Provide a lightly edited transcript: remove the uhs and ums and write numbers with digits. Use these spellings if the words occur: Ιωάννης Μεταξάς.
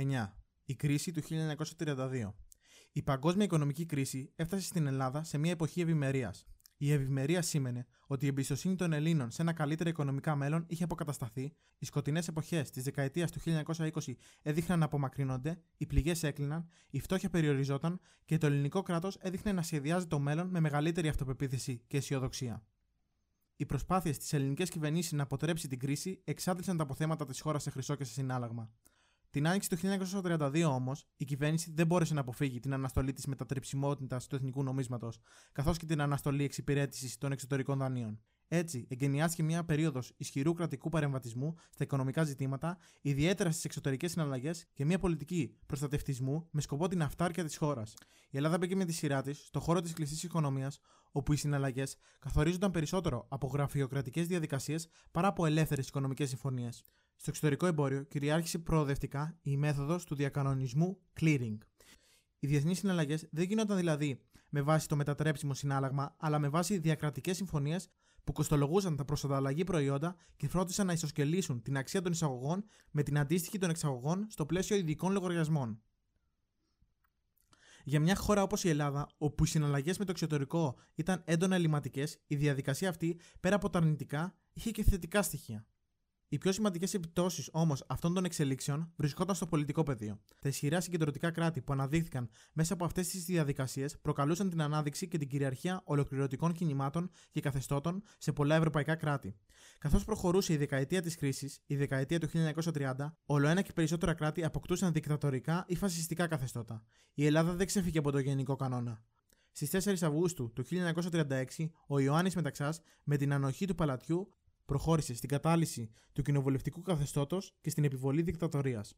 9. Η κρίση του 1932. Η παγκόσμια οικονομική κρίση έφτασε στην Ελλάδα σε μια εποχή ευημερίας. Η ευημερία σήμαινε ότι η εμπιστοσύνη των Ελλήνων σε ένα καλύτερο οικονομικά μέλλον είχε αποκατασταθεί, οι σκοτεινές εποχές της δεκαετίας του 1920 έδειχναν να απομακρύνονται, οι πληγές έκλειναν, η φτώχεια περιοριζόταν και το ελληνικό κράτος έδειχνε να σχεδιάζει το μέλλον με μεγαλύτερη αυτοπεποίθηση και αισιοδοξία. Οι προσπάθειες της ελληνικής κυβερνήσης να αποτρέψει την κρίση εξάντλησαν τα αποθέματα της χώρας σε χρυσό και σε συνάλλαγμα. Την άνοιξη του 1932 όμως, η κυβέρνηση δεν μπόρεσε να αποφύγει την αναστολή της μετατρεψιμότητας του εθνικού νομίσματος, καθώς και την αναστολή εξυπηρέτησης των εξωτερικών δανείων. Έτσι, εγκαινιάστηκε μια περίοδος ισχυρού κρατικού παρεμβατισμού στα οικονομικά ζητήματα, ιδιαίτερα στις εξωτερικές συναλλαγές και μια πολιτική προστατευτισμού με σκοπό την αυτάρκεια της χώρας. Η Ελλάδα μπήκε με τη σειρά της στον χώρο της κλειστής οικονομίας, όπου οι συναλλαγές καθορίζονταν περισσότερο από γραφειοκρατικές διαδικασίες παρά από ελεύθερες οικονομικές συμφωνίες. Στο εξωτερικό εμπόριο κυριάρχησε προοδευτικά η μέθοδος του διακανονισμού clearing. Οι διεθνείς συναλλαγές δεν γινόταν δηλαδή με βάση το μετατρέψιμο συνάλλαγμα, αλλά με βάση διακρατικές συμφωνίες που κοστολογούσαν τα προσανταλλαγή προϊόντα και φρόντισαν να ισοσκελίσουν την αξία των εισαγωγών με την αντίστοιχη των εξαγωγών στο πλαίσιο ειδικών λογαριασμών. Για μια χώρα όπως η Ελλάδα, όπου οι συναλλαγές με το εξωτερικό ήταν έντονα ελληματικές, η διαδικασία αυτή, πέρα από τα αρνητικά, είχε και θετικά στοιχεία. Οι πιο σημαντικές επιπτώσεις όμως αυτών των εξελίξεων βρισκόταν στο πολιτικό πεδίο. Τα ισχυρά συγκεντρωτικά κράτη που αναδείχθηκαν μέσα από αυτές τις διαδικασίες προκαλούσαν την ανάδειξη και την κυριαρχία ολοκληρωτικών κινημάτων και καθεστώτων σε πολλά ευρωπαϊκά κράτη. Καθώς προχωρούσε η δεκαετία της κρίσης, η δεκαετία του 1930, ολοένα και περισσότερα κράτη αποκτούσαν δικτατορικά ή φασιστικά καθεστώτα. Η Ελλάδα δεν ξέφυγε από το γενικό κανόνα. Στις 4 Αυγούστου του 1936, ο Ιωάννης Μεταξάς, με την ανοχή του Παλατιού, προχώρησε στην κατάλυση του κοινοβουλευτικού καθεστώτος και στην επιβολή δικτατορίας.